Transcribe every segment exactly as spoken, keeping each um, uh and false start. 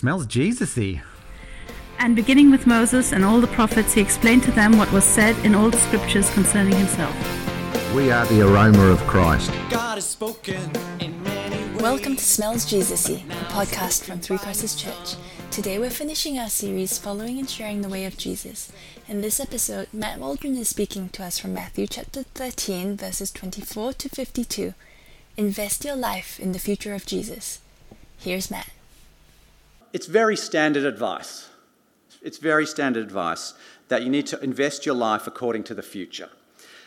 Smells Jesusy. And beginning with Moses and all the prophets, he explained to them what was said in all the scriptures concerning himself. We are the aroma of Christ. God has spoken in many ways. Welcome to Smells Jesusy, a podcast from Three Crosses Church. Today we're finishing our series following and sharing the way of Jesus. In this episode, Matt Waldron is speaking to us from Matthew chapter thirteen, verses twenty-four to fifty-two. Invest your life in the future of Jesus. Here's Matt. It's very standard advice. It's very standard advice that you need to invest your life according to the future.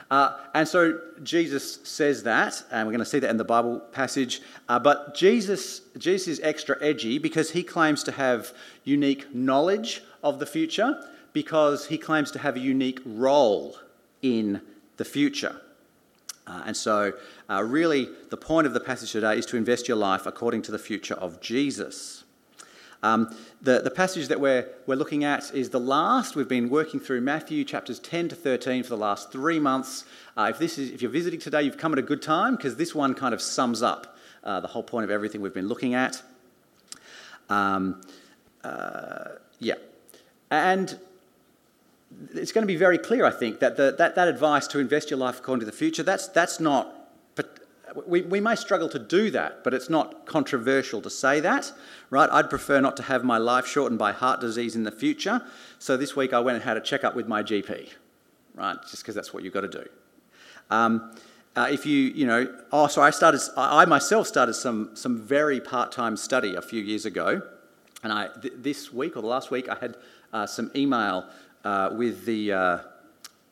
Uh, and so Jesus says that, and we're going to see that in the Bible passage. Uh, but Jesus, Jesus is extra edgy because he claims to have unique knowledge of the future, because he claims to have a unique role in the future. Uh, and so uh, really the point of the passage today is to invest your life according to the future of Jesus. Um, the, the passage that we're, we're looking at is the last. We've been working through Matthew chapters ten to thirteen for the last three months. Uh, if this is if you're visiting today, you've come at a good time because this one kind of sums up uh, the whole point of everything we've been looking at. Um, uh, yeah. And it's going to be very clear, I think, that the, that, that advice to invest your life according to the future, that's, that's not... We, we may struggle to do that, but it's not controversial to say that, right? I'd prefer not to have my life shortened by heart disease in the future. So this week I went and had a checkup with my G P, right? Just because that's what you've got to do. Um, uh, if you, you know, oh, so I started, I myself started some some very part-time study a few years ago, and I th- this week or the last week I had uh, some email uh, with the uh,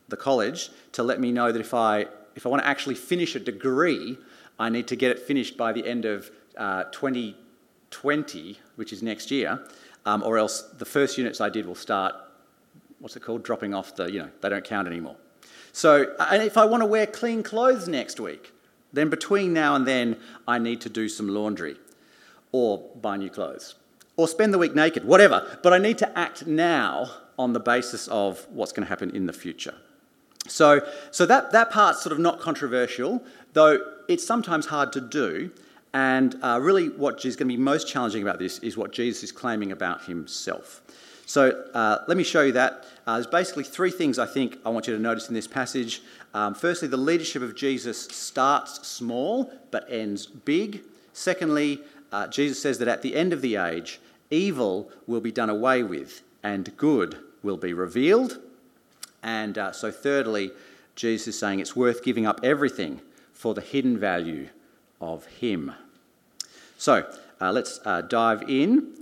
the college to let me know that if I if I want to actually finish a degree, I need to get it finished by the end of uh, twenty twenty, which is next year, um, or else the first units I did will start, what's it called, dropping off the, you know, they don't count anymore. So, and if I want to wear clean clothes next week, then between now and then, I need to do some laundry, or buy new clothes, or spend the week naked, whatever. But I need to act now on the basis of what's going to happen in the future. So, so that, that part's sort of not controversial, though it's sometimes hard to do. And uh, really what is going to be most challenging about this is what Jesus is claiming about himself. So uh, let me show you that. Uh, there's basically three things I think I want you to notice in this passage. Um, firstly, the leadership of Jesus starts small but ends big. Secondly, uh, Jesus says that at the end of the age, evil will be done away with and good will be revealed. And uh, so thirdly, Jesus is saying it's worth giving up everything for the hidden value of him. So uh, let's uh, dive in.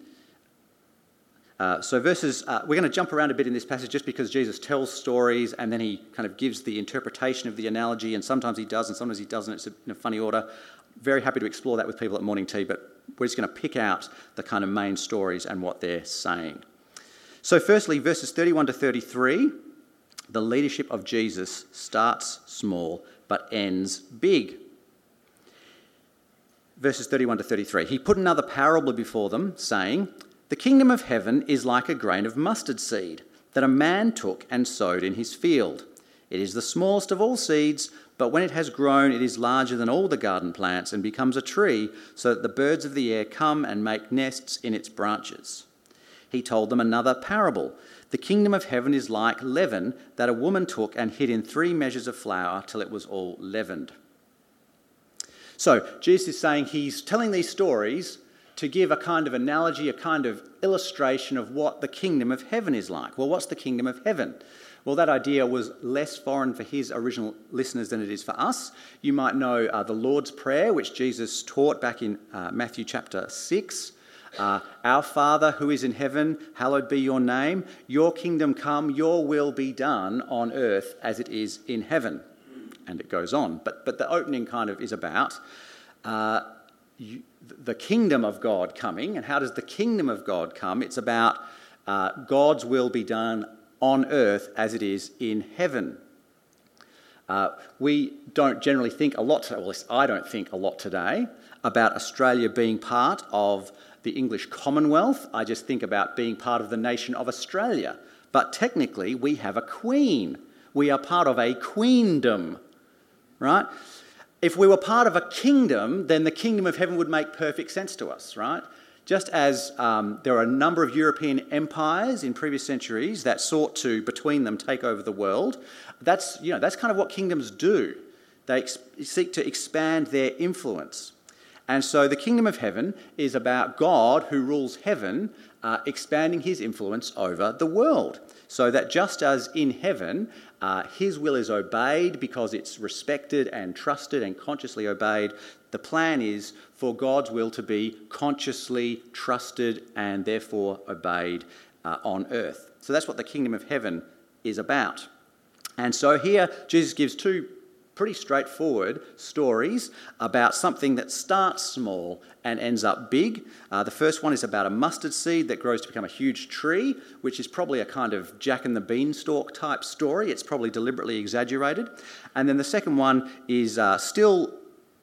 Uh, so verses, uh, we're going to jump around a bit in this passage just because Jesus tells stories and then he kind of gives the interpretation of the analogy, and sometimes he does and sometimes he doesn't. It's in a funny order. Very happy to explore that with people at morning tea, but we're just going to pick out the kind of main stories and what they're saying. So firstly, verses thirty-one to thirty-three. The leadership of Jesus starts small but ends big. Verses thirty-one to thirty-three. He put another parable before them, saying, "The kingdom of heaven is like a grain of mustard seed that a man took and sowed in his field. It is the smallest of all seeds, but when it has grown, it is larger than all the garden plants and becomes a tree, so that the birds of the air come and make nests in its branches." He told them another parable. "The kingdom of heaven is like leaven that a woman took and hid in three measures of flour till it was all leavened." So Jesus is saying he's telling these stories to give a kind of analogy, a kind of illustration of what the kingdom of heaven is like. Well, what's the kingdom of heaven? Well, that idea was less foreign for his original listeners than it is for us. You might know uh, the Lord's Prayer, which Jesus taught back in uh, Matthew chapter six. Uh, "Our Father who is in heaven, hallowed be your name. Your kingdom come, your will be done on earth as it is in heaven." And it goes on. But but the opening kind of is about uh, you, the kingdom of God coming. And how does the kingdom of God come? It's about uh, God's will be done on earth as it is in heaven. Uh, we don't generally think a lot, well, at least I don't think a lot today, about Australia being part of the English Commonwealth. I just think about being part of the nation of Australia. But technically, we have a queen. We are part of a queendom, right? If we were part of a kingdom, then the kingdom of heaven would make perfect sense to us, right? Just as um, there are a number of European empires in previous centuries that sought to, between them, take over the world, that's, you know, that's kind of what kingdoms do. They ex- seek to expand their influence. And so the kingdom of heaven is about God who rules heaven, uh, expanding his influence over the world. So that just as in heaven, uh, his will is obeyed because it's respected and trusted and consciously obeyed, the plan is for God's will to be consciously trusted and therefore obeyed uh, on earth. So that's what the kingdom of heaven is about. And so here Jesus gives two pretty straightforward stories about something that starts small and ends up big. Uh, the first one is about a mustard seed that grows to become a huge tree, which is probably a kind of Jack and the Beanstalk type story. It's probably deliberately exaggerated. And then the second one is uh, still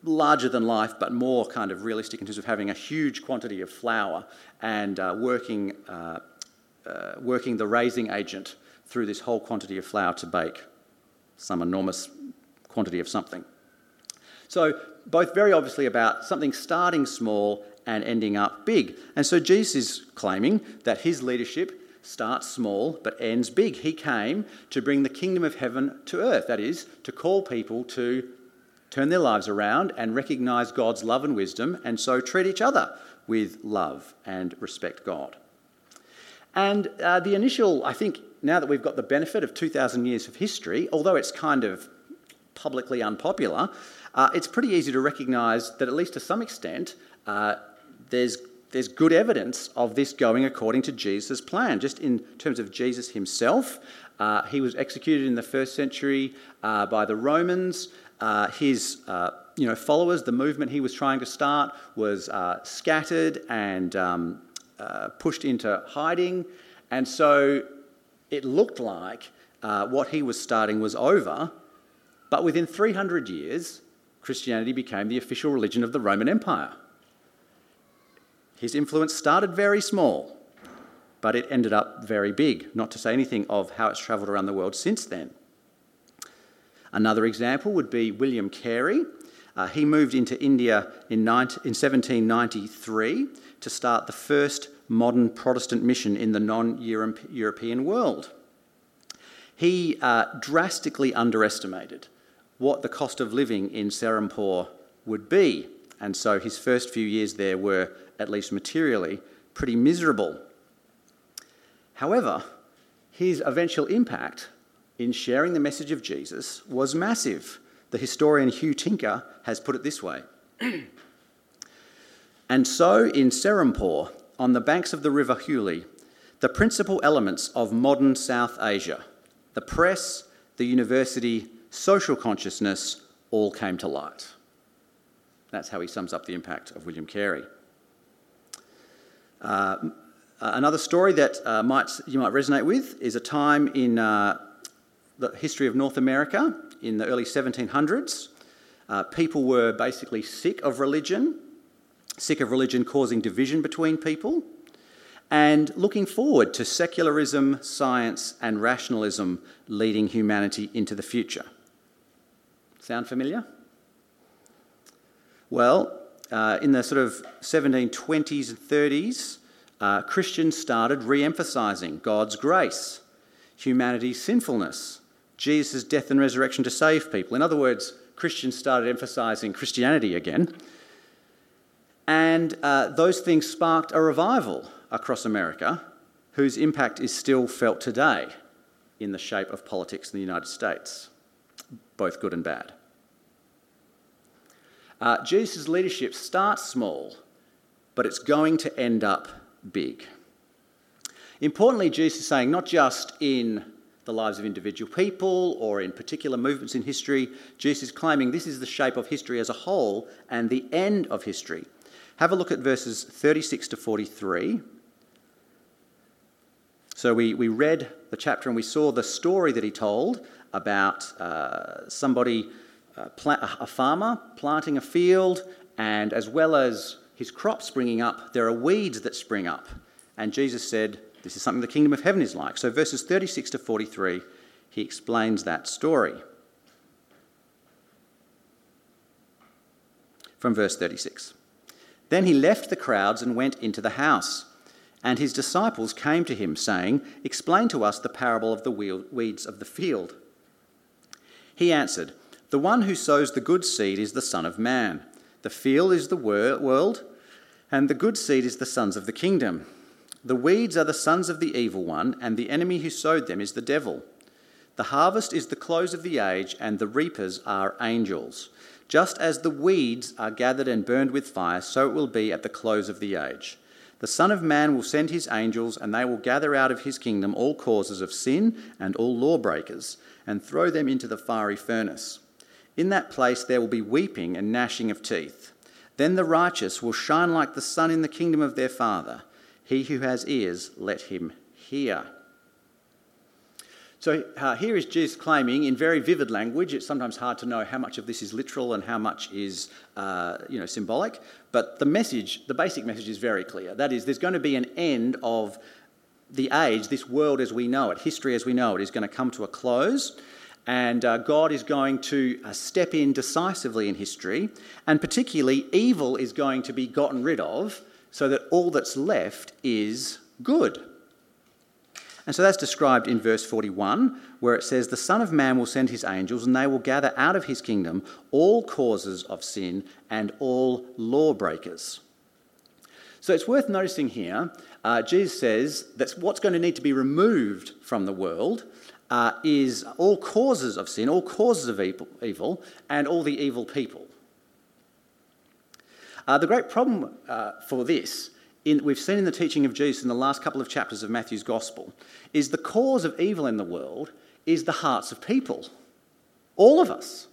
larger than life, but more kind of realistic in terms of having a huge quantity of flour and uh, working uh, uh, working the raising agent through this whole quantity of flour to bake some enormous quantity of something. So both very obviously about something starting small and ending up big. And so Jesus is claiming that his leadership starts small but ends big. He came to bring the kingdom of heaven to earth, that is, to call people to turn their lives around and recognise God's love and wisdom, and so treat each other with love and respect God. And uh, the initial, I think, now that we've got the benefit of two thousand years of history, although it's kind of publicly unpopular, uh, it's pretty easy to recognise that, at least to some extent, uh, there's there's good evidence of this going according to Jesus' plan. Just in terms of Jesus himself, uh, he was executed in the first century uh, by the Romans. Uh, his uh, you know, followers, the movement he was trying to start, was uh, scattered and um, uh, pushed into hiding. And so it looked like uh, what he was starting was over. But within three hundred years, Christianity became the official religion of the Roman Empire. His influence started very small, but it ended up very big, not to say anything of how it's travelled around the world since then. Another example would be William Carey. Uh, he moved into India in, nineteen, in seventeen ninety-three to start the first modern Protestant mission in the non-European world. He uh, drastically underestimated what the cost of living in Serampore would be, and so his first few years there were, at least materially, pretty miserable. However, his eventual impact in sharing the message of Jesus was massive. The historian Hugh Tinker has put it this way. And so in Serampore, on the banks of the River Hooghly, the principal elements of modern South Asia, the press, the university, social consciousness, all came to light. That's how he sums up the impact of William Carey. Uh, another story that uh, might you might resonate with is a time in Uh, the history of North America in the early seventeen hundreds. Uh, people were basically sick of religion, sick of religion causing division between people, and looking forward to secularism, science, and rationalism leading humanity into the future. Sound familiar? Well, uh, in the sort of seventeen twenties and thirties, uh, Christians started re-emphasising God's grace, humanity's sinfulness, Jesus' death and resurrection to save people. In other words, Christians started emphasising Christianity again. And uh, those things sparked a revival across America, whose impact is still felt today in the shape of politics in the United States, both good and bad. Uh, Jesus' leadership starts small, but it's going to end up big. Importantly, Jesus is saying not just in the lives of individual people or in particular movements in history, Jesus is claiming this is the shape of history as a whole and the end of history. Have a look at verses thirty-six to forty-three. So we, we read the chapter and we saw the story that he told about uh, somebody, uh, plant, a farmer, planting a field, and as well as his crops springing up, there are weeds that spring up. And Jesus said, this is something the kingdom of heaven is like. So verses thirty-six to forty-three, he explains that story. From verse thirty-six. Then he left the crowds and went into the house. And his disciples came to him, saying, "Explain to us the parable of the weeds of the field." He answered, "The one who sows the good seed is the Son of Man. The field is the world, and the good seed is the sons of the kingdom. The weeds are the sons of the evil one, and the enemy who sowed them is the devil. The harvest is the close of the age, and the reapers are angels. Just as the weeds are gathered and burned with fire, so it will be at the close of the age. The Son of Man will send his angels, and they will gather out of his kingdom all causes of sin and all lawbreakers, and throw them into the fiery furnace. In that place there will be weeping and gnashing of teeth. Then the righteous will shine like the sun in the kingdom of their Father. He who has ears, let him hear." So uh, here is Jesus claiming in very vivid language. It's sometimes hard to know how much of this is literal and how much is uh, you know, symbolic. But the message, the basic message is very clear. That is, there's going to be an end of the age, this world as we know it, history as we know it, is going to come to a close. And uh, God is going to uh, step in decisively in history. And particularly, evil is going to be gotten rid of so that all that's left is good. And so that's described in verse forty-one, where it says, "The Son of Man will send his angels, and they will gather out of his kingdom all causes of sin and all lawbreakers." So it's worth noticing here, uh, Jesus says that's what's going to need to be removed from the world uh, is all causes of sin, all causes of evil, evil and all the evil people. Uh, the great problem uh, for this In, we've seen in the teaching of Jesus in the last couple of chapters of Matthew's Gospel, is the cause of evil in the world is the hearts of people. All of us.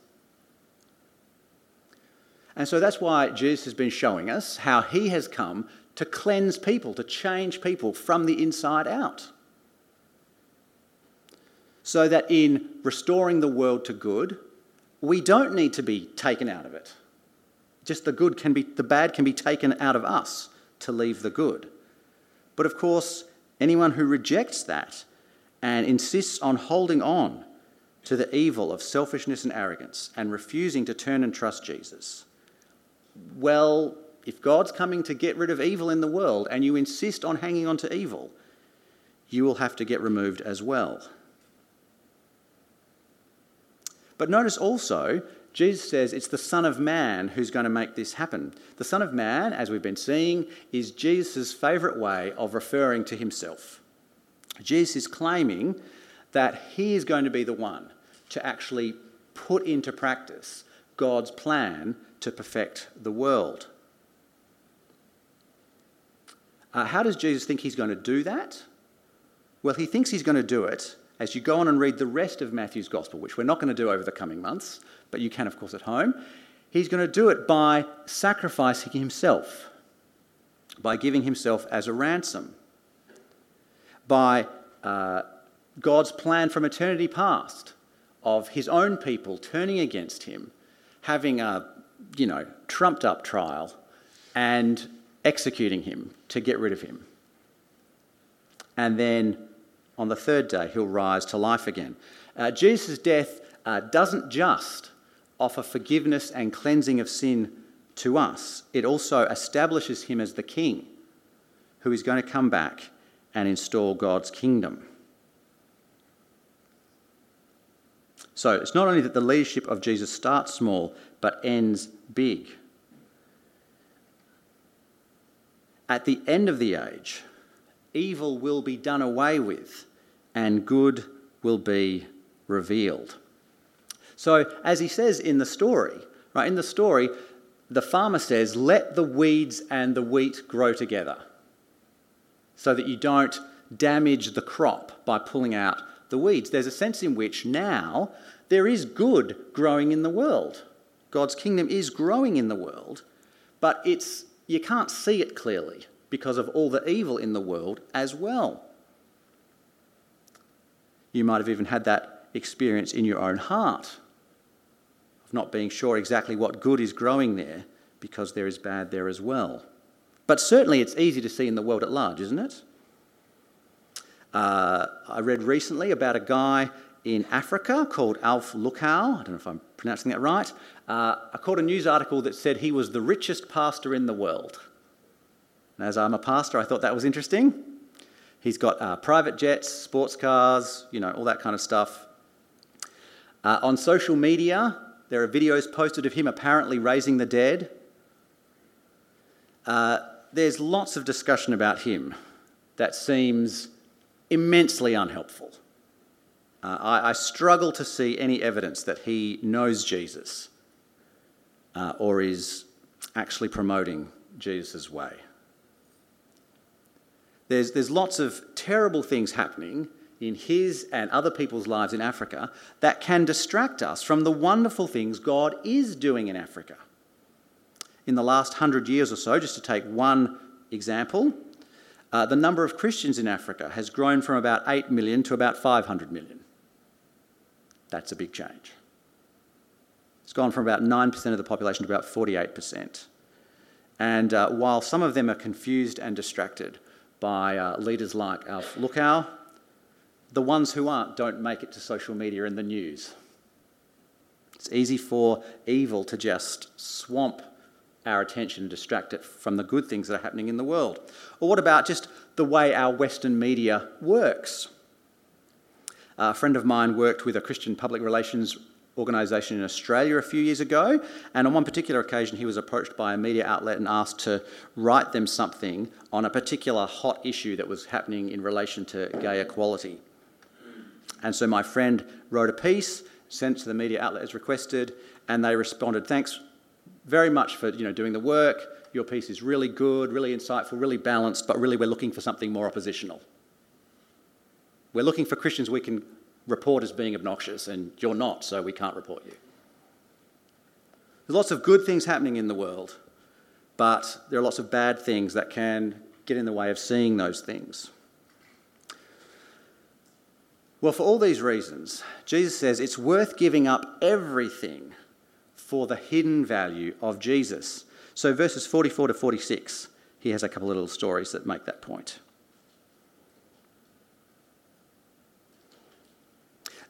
And so that's why Jesus has been showing us how he has come to cleanse people, to change people from the inside out. So that in restoring the world to good, we don't need to be taken out of it. Just the good can be, the bad can be taken out of us to leave the good. But of course, anyone who rejects that and insists on holding on to the evil of selfishness and arrogance and refusing to turn and trust Jesus, well, if God's coming to get rid of evil in the world and you insist on hanging on to evil, you will have to get removed as well. But notice also, Jesus says it's the Son of Man who's going to make this happen. The Son of Man, as we've been seeing, is Jesus' favourite way of referring to himself. Jesus is claiming that he is going to be the one to actually put into practice God's plan to perfect the world. Uh, how does Jesus think he's going to do that? Well, he thinks he's going to do it as you go on and read the rest of Matthew's Gospel, which we're not going to do over the coming months, but you can, of course, at home. He's going to do it by sacrificing himself, by giving himself as a ransom, by uh, God's plan from eternity past of his own people turning against him, having a, you know, trumped-up trial and executing him to get rid of him. And then on the third day, he'll rise to life again. Uh, Jesus' death uh, doesn't just offer forgiveness and cleansing of sin to us. It also establishes him as the king who is going to come back and install God's kingdom. So it's not only that the leadership of Jesus starts small, but ends big. At the end of the age, evil will be done away with and good will be revealed. So as he says in the story, right, in the story, the farmer says, "Let the weeds and the wheat grow together so that you don't damage the crop by pulling out the weeds." There's a sense in which now there is good growing in the world. God's kingdom is growing in the world, but it's you can't see it clearly because of all the evil in the world as well. You might have even had that experience in your own heart of not being sure exactly what good is growing there because there is bad there as well. But certainly it's easy to see in the world at large, isn't it? Uh, I read recently about a guy in Africa called Alf Lukau. I don't know if I'm pronouncing that right. Uh, I caught a news article that said he was the richest pastor in the world. And as I'm a pastor, I thought that was interesting. He's got uh, private jets, sports cars, you know, all that kind of stuff. Uh, on social media, there are videos posted of him apparently raising the dead. Uh, there's lots of discussion about him that seems immensely unhelpful. Uh, I, I struggle to see any evidence that he knows Jesus uh, or is actually promoting Jesus' way. There's, there's lots of terrible things happening in his and other people's lives in Africa that can distract us from the wonderful things God is doing in Africa. In the last hundred years or so, just to take one example, uh, the number of Christians in Africa has grown from about eight million to about five hundred million. That's a big change. It's gone from about nine percent of the population to about forty-eight percent. And uh, while some of them are confused and distracted by uh, leaders like Alf Lukau, the ones who aren't don't make it to social media and the news. It's easy for evil to just swamp our attention and distract it from the good things that are happening in the world. Or what about just the way our Western media works? A friend of mine worked with a Christian public relations organisation in Australia a few years ago, and on one particular occasion he was approached by a media outlet and asked to write them something on a particular hot issue that was happening in relation to gay equality. And so my friend wrote a piece, sent to the media outlet as requested, and they responded, "Thanks very much for, you know, doing the work. Your piece is really good, really insightful, really balanced, but really we're looking for something more oppositional. We're looking for Christians we can report as being obnoxious, and you're not, so we can't report you." There's lots of good things happening in the world, but there are lots of bad things that can get in the way of seeing those things. Well, for all these reasons, Jesus says it's worth giving up everything for the hidden value of Jesus. So verses forty-four to forty-six, he has a couple of little stories that make that point.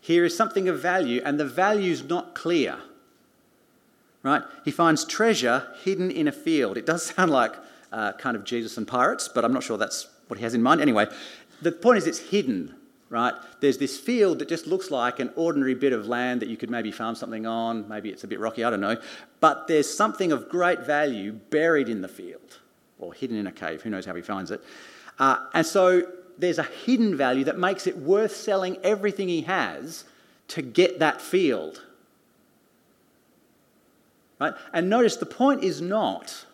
Here is something of value, and the value's not clear. Right? He finds treasure hidden in a field. It does sound like uh, kind of Jesus and pirates, but I'm not sure that's what he has in mind. Anyway, the point is it's hidden. Right? There's this field that just looks like an ordinary bit of land that you could maybe farm something on. Maybe it's a bit rocky, I don't know. But there's something of great value buried in the field or hidden in a cave. Who knows how he finds it? Uh, and so there's a hidden value that makes it worth selling everything he has to get that field. Right? And notice the point is not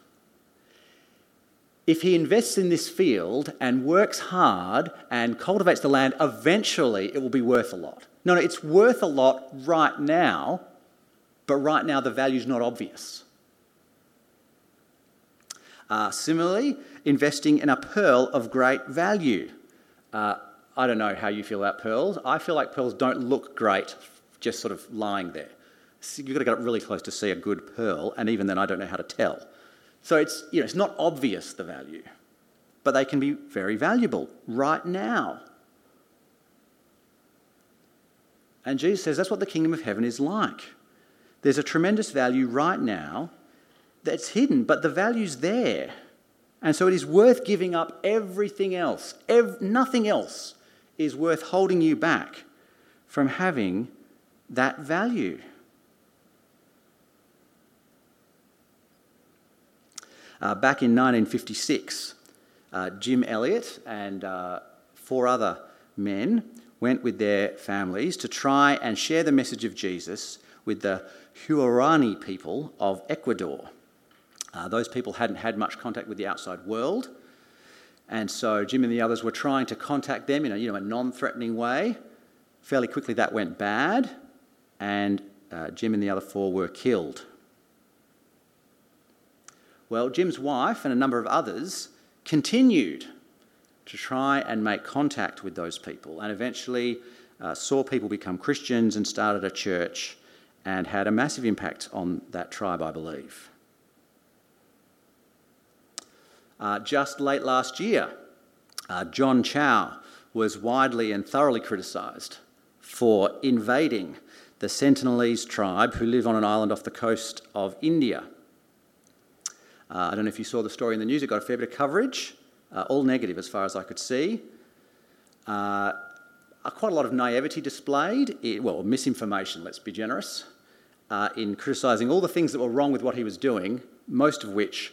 if he invests in this field and works hard and cultivates the land, eventually it will be worth a lot. No, no, it's worth a lot right now, but right now the value's not obvious. Uh, similarly, investing in a pearl of great value. Uh, I don't know how you feel about pearls. I feel like pearls don't look great just sort of lying there. So you've got to get up really close to see a good pearl, and even then I don't know how to tell. So it's, you know, it's not obvious, the value, but they can be very valuable right now. And Jesus says that's what the kingdom of heaven is like. There's a tremendous value right now that's hidden, but the value's there. And so it is worth giving up everything else. Ev- nothing else is worth holding you back from having that value. Uh, back in nineteen fifty-six, uh, Jim Elliott and uh, four other men went with their families to try and share the message of Jesus with the Huarani people of Ecuador. Uh, those people hadn't had much contact with the outside world, and so Jim and the others were trying to contact them in a, you know, a non-threatening way. Fairly quickly that went bad, and uh, Jim and the other four were killed. Well, Jim's wife and a number of others continued to try and make contact with those people, and eventually uh, saw people become Christians and started a church and had a massive impact on that tribe, I believe. Uh, just late last year, uh, John Chow was widely and thoroughly criticised for invading the Sentinelese tribe who live on an island off the coast of India. Uh, I don't know if you saw the story in the news. It got a fair bit of coverage, uh, all negative as far as I could see. Uh, quite a lot of naivety displayed, it, well, misinformation, let's be generous, uh, in criticising all the things that were wrong with what he was doing, most of which,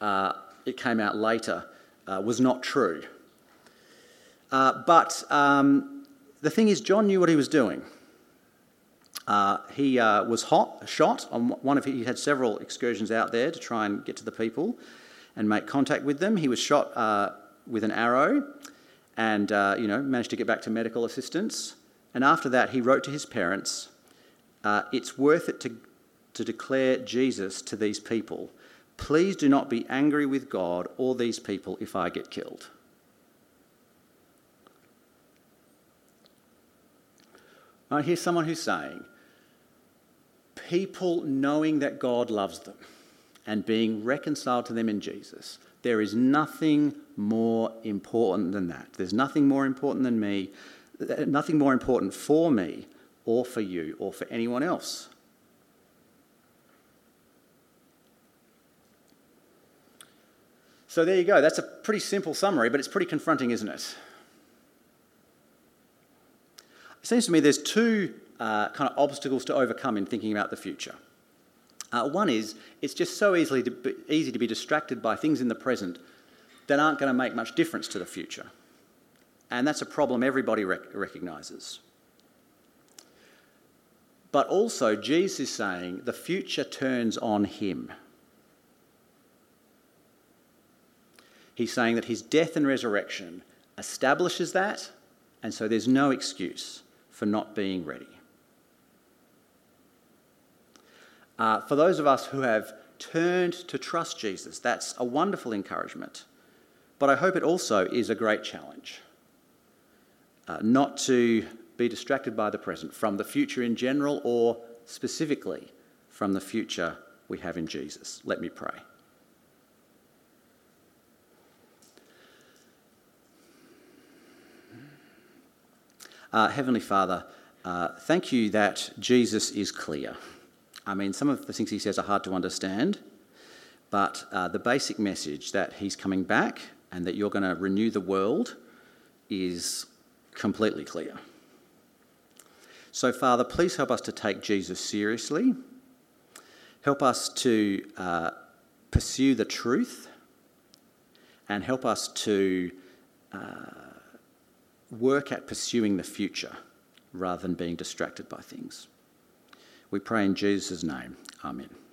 uh, it came out later, uh, was not true. Uh, but um, the thing is, John knew what he was doing. Uh, he uh, was hot, shot on one of his, he had several excursions out there to try and get to the people and make contact with them. He was shot uh, with an arrow, and uh, you know managed to get back to medical assistance. And after that, he wrote to his parents, uh, "It's worth it to to declare Jesus to these people. Please do not be angry with God or these people if I get killed." Right, here's someone who's saying, people knowing that God loves them and being reconciled to them in Jesus, there is nothing more important than that. There's nothing more important than me, nothing more important for me or for you or for anyone else. So there you go. That's a pretty simple summary, but it's pretty confronting, isn't it? It seems to me there's two uh, kind of obstacles to overcome in thinking about the future. Uh, one is it's just so easily to be, easy to be distracted by things in the present that aren't going to make much difference to the future. And that's a problem everybody rec- recognises. But also Jesus is saying the future turns on him. He's saying that his death and resurrection establishes that, and so there's no excuse for not being ready. Uh, for those of us who have turned to trust Jesus, that's a wonderful encouragement. But I hope it also is a great challenge. Uh, not to be distracted by the present, from the future in general, or specifically from the future we have in Jesus. Let me pray. Uh, Heavenly Father, uh, thank you that Jesus is clear. I mean, some of the things he says are hard to understand, but uh, the basic message that he's coming back and that you're going to renew the world is completely clear. So, Father, please help us to take Jesus seriously. Help us to uh, pursue the truth, and help us to Uh, work at pursuing the future rather than being distracted by things. We pray in Jesus' name. Amen.